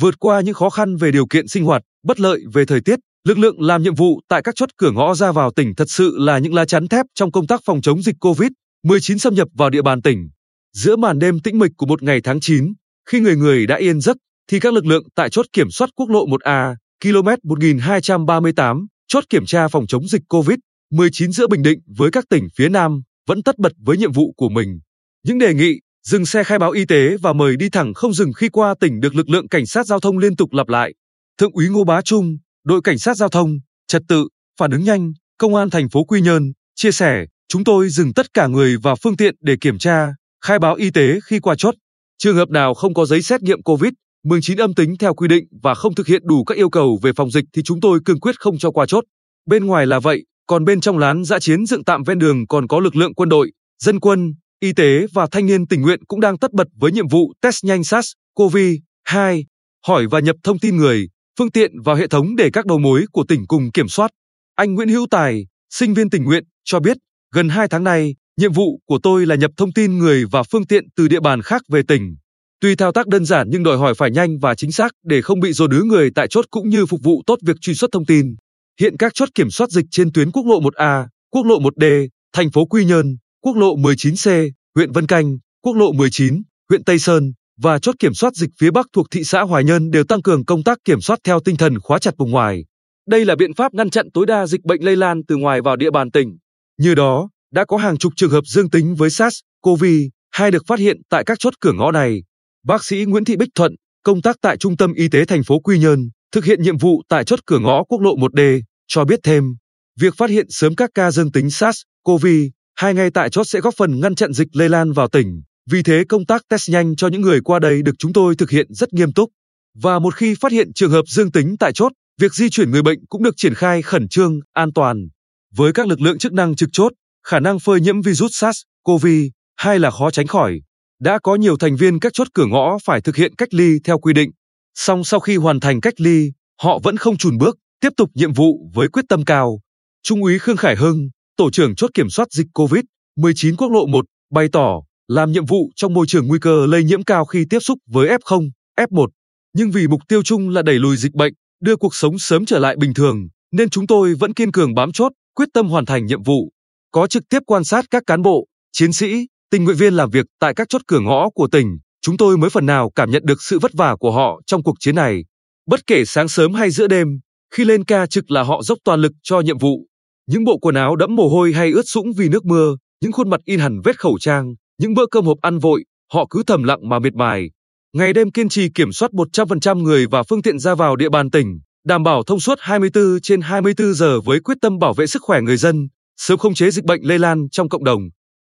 Vượt qua những khó khăn về điều kiện sinh hoạt, bất lợi về thời tiết, lực lượng làm nhiệm vụ tại các chốt cửa ngõ ra vào tỉnh thật sự là những lá chắn thép trong công tác phòng chống dịch COVID-19 xâm nhập vào địa bàn tỉnh. Giữa màn đêm tĩnh mịch của một ngày tháng 9, khi người người đã yên giấc, thì các lực lượng tại chốt kiểm soát quốc lộ 1A, km 1238, chốt kiểm tra phòng chống dịch COVID-19 giữa Bình Định với các tỉnh phía Nam vẫn tất bật với nhiệm vụ của mình. Những đề nghị dừng xe khai báo y tế và mời đi thẳng không dừng khi qua tỉnh được lực lượng cảnh sát giao thông liên tục lặp lại. Thượng úy Ngô Bá Trung, đội cảnh sát giao thông, trật tự, phản ứng nhanh, công an thành phố Quy Nhơn, chia sẻ, chúng tôi dừng tất cả người và phương tiện để kiểm tra, khai báo y tế khi qua chốt. Trường hợp nào không có giấy xét nghiệm COVID-19 âm tính theo quy định và không thực hiện đủ các yêu cầu về phòng dịch thì chúng tôi cương quyết không cho qua chốt. Bên ngoài là vậy, còn bên trong lán dã chiến dựng tạm ven đường còn có lực lượng quân đội, dân quân, y tế và thanh niên tình nguyện cũng đang tất bật với nhiệm vụ test nhanh SARS-CoV-2, hỏi và nhập thông tin người, phương tiện vào hệ thống để các đầu mối của tỉnh cùng kiểm soát. Anh Nguyễn Hữu Tài, sinh viên tình nguyện, cho biết gần 2 tháng nay, nhiệm vụ của tôi là nhập thông tin người và phương tiện từ địa bàn khác về tỉnh. Tuy thao tác đơn giản nhưng đòi hỏi phải nhanh và chính xác để không bị dồn ứ người tại chốt cũng như phục vụ tốt việc truy xuất thông tin. Hiện các chốt kiểm soát dịch trên tuyến quốc lộ 1A, quốc lộ 1D, thành phố Quy Nhơn, quốc lộ 19C, huyện Vân Canh, quốc lộ 19, huyện Tây Sơn và chốt kiểm soát dịch phía Bắc thuộc thị xã Hoài Nhơn đều tăng cường công tác kiểm soát theo tinh thần khóa chặt vùng ngoài. Đây là biện pháp ngăn chặn tối đa dịch bệnh lây lan từ ngoài vào địa bàn tỉnh. Như đó, đã có hàng chục trường hợp dương tính với SARS-CoV-2 được phát hiện tại các chốt cửa ngõ này. Bác sĩ Nguyễn Thị Bích Thuận, công tác tại Trung tâm Y tế thành phố Quy Nhơn, thực hiện nhiệm vụ tại chốt cửa ngõ quốc lộ 1D, cho biết thêm, việc phát hiện sớm các ca dương tính SARS-CoV-2 ngay tại chốt sẽ góp phần ngăn chặn dịch lây lan vào tỉnh. Vì thế công tác test nhanh cho những người qua đây được chúng tôi thực hiện rất nghiêm túc. Và một khi phát hiện trường hợp dương tính tại chốt, việc di chuyển người bệnh cũng được triển khai khẩn trương, an toàn. Với các lực lượng chức năng trực chốt, khả năng phơi nhiễm virus SARS-CoV-2 là khó tránh khỏi. Đã có nhiều thành viên các chốt cửa ngõ phải thực hiện cách ly theo quy định. Song sau khi hoàn thành cách ly, họ vẫn không chùn bước, tiếp tục nhiệm vụ với quyết tâm cao. Trung úy Khương Khải Hưng, tổ trưởng chốt kiểm soát dịch COVID-19 quốc lộ 1, bày tỏ làm nhiệm vụ trong môi trường nguy cơ lây nhiễm cao khi tiếp xúc với F0, F1. Nhưng vì mục tiêu chung là đẩy lùi dịch bệnh, đưa cuộc sống sớm trở lại bình thường, nên chúng tôi vẫn kiên cường bám chốt, quyết tâm hoàn thành nhiệm vụ. Có trực tiếp quan sát các cán bộ, chiến sĩ, tình nguyện viên làm việc tại các chốt cửa ngõ của tỉnh, chúng tôi mới phần nào cảm nhận được sự vất vả của họ trong cuộc chiến này. Bất kể sáng sớm hay giữa đêm, khi lên ca trực là họ dốc toàn lực cho nhiệm vụ. Những bộ quần áo đẫm mồ hôi hay ướt sũng vì nước mưa, những khuôn mặt in hẳn vết khẩu trang, những bữa cơm hộp ăn vội, họ cứ thầm lặng mà miệt mài. Ngày đêm kiên trì kiểm soát 100% người và phương tiện ra vào địa bàn tỉnh, đảm bảo thông suốt 24/24 giờ với quyết tâm bảo vệ sức khỏe người dân, sớm khống chế dịch bệnh lây lan trong cộng đồng.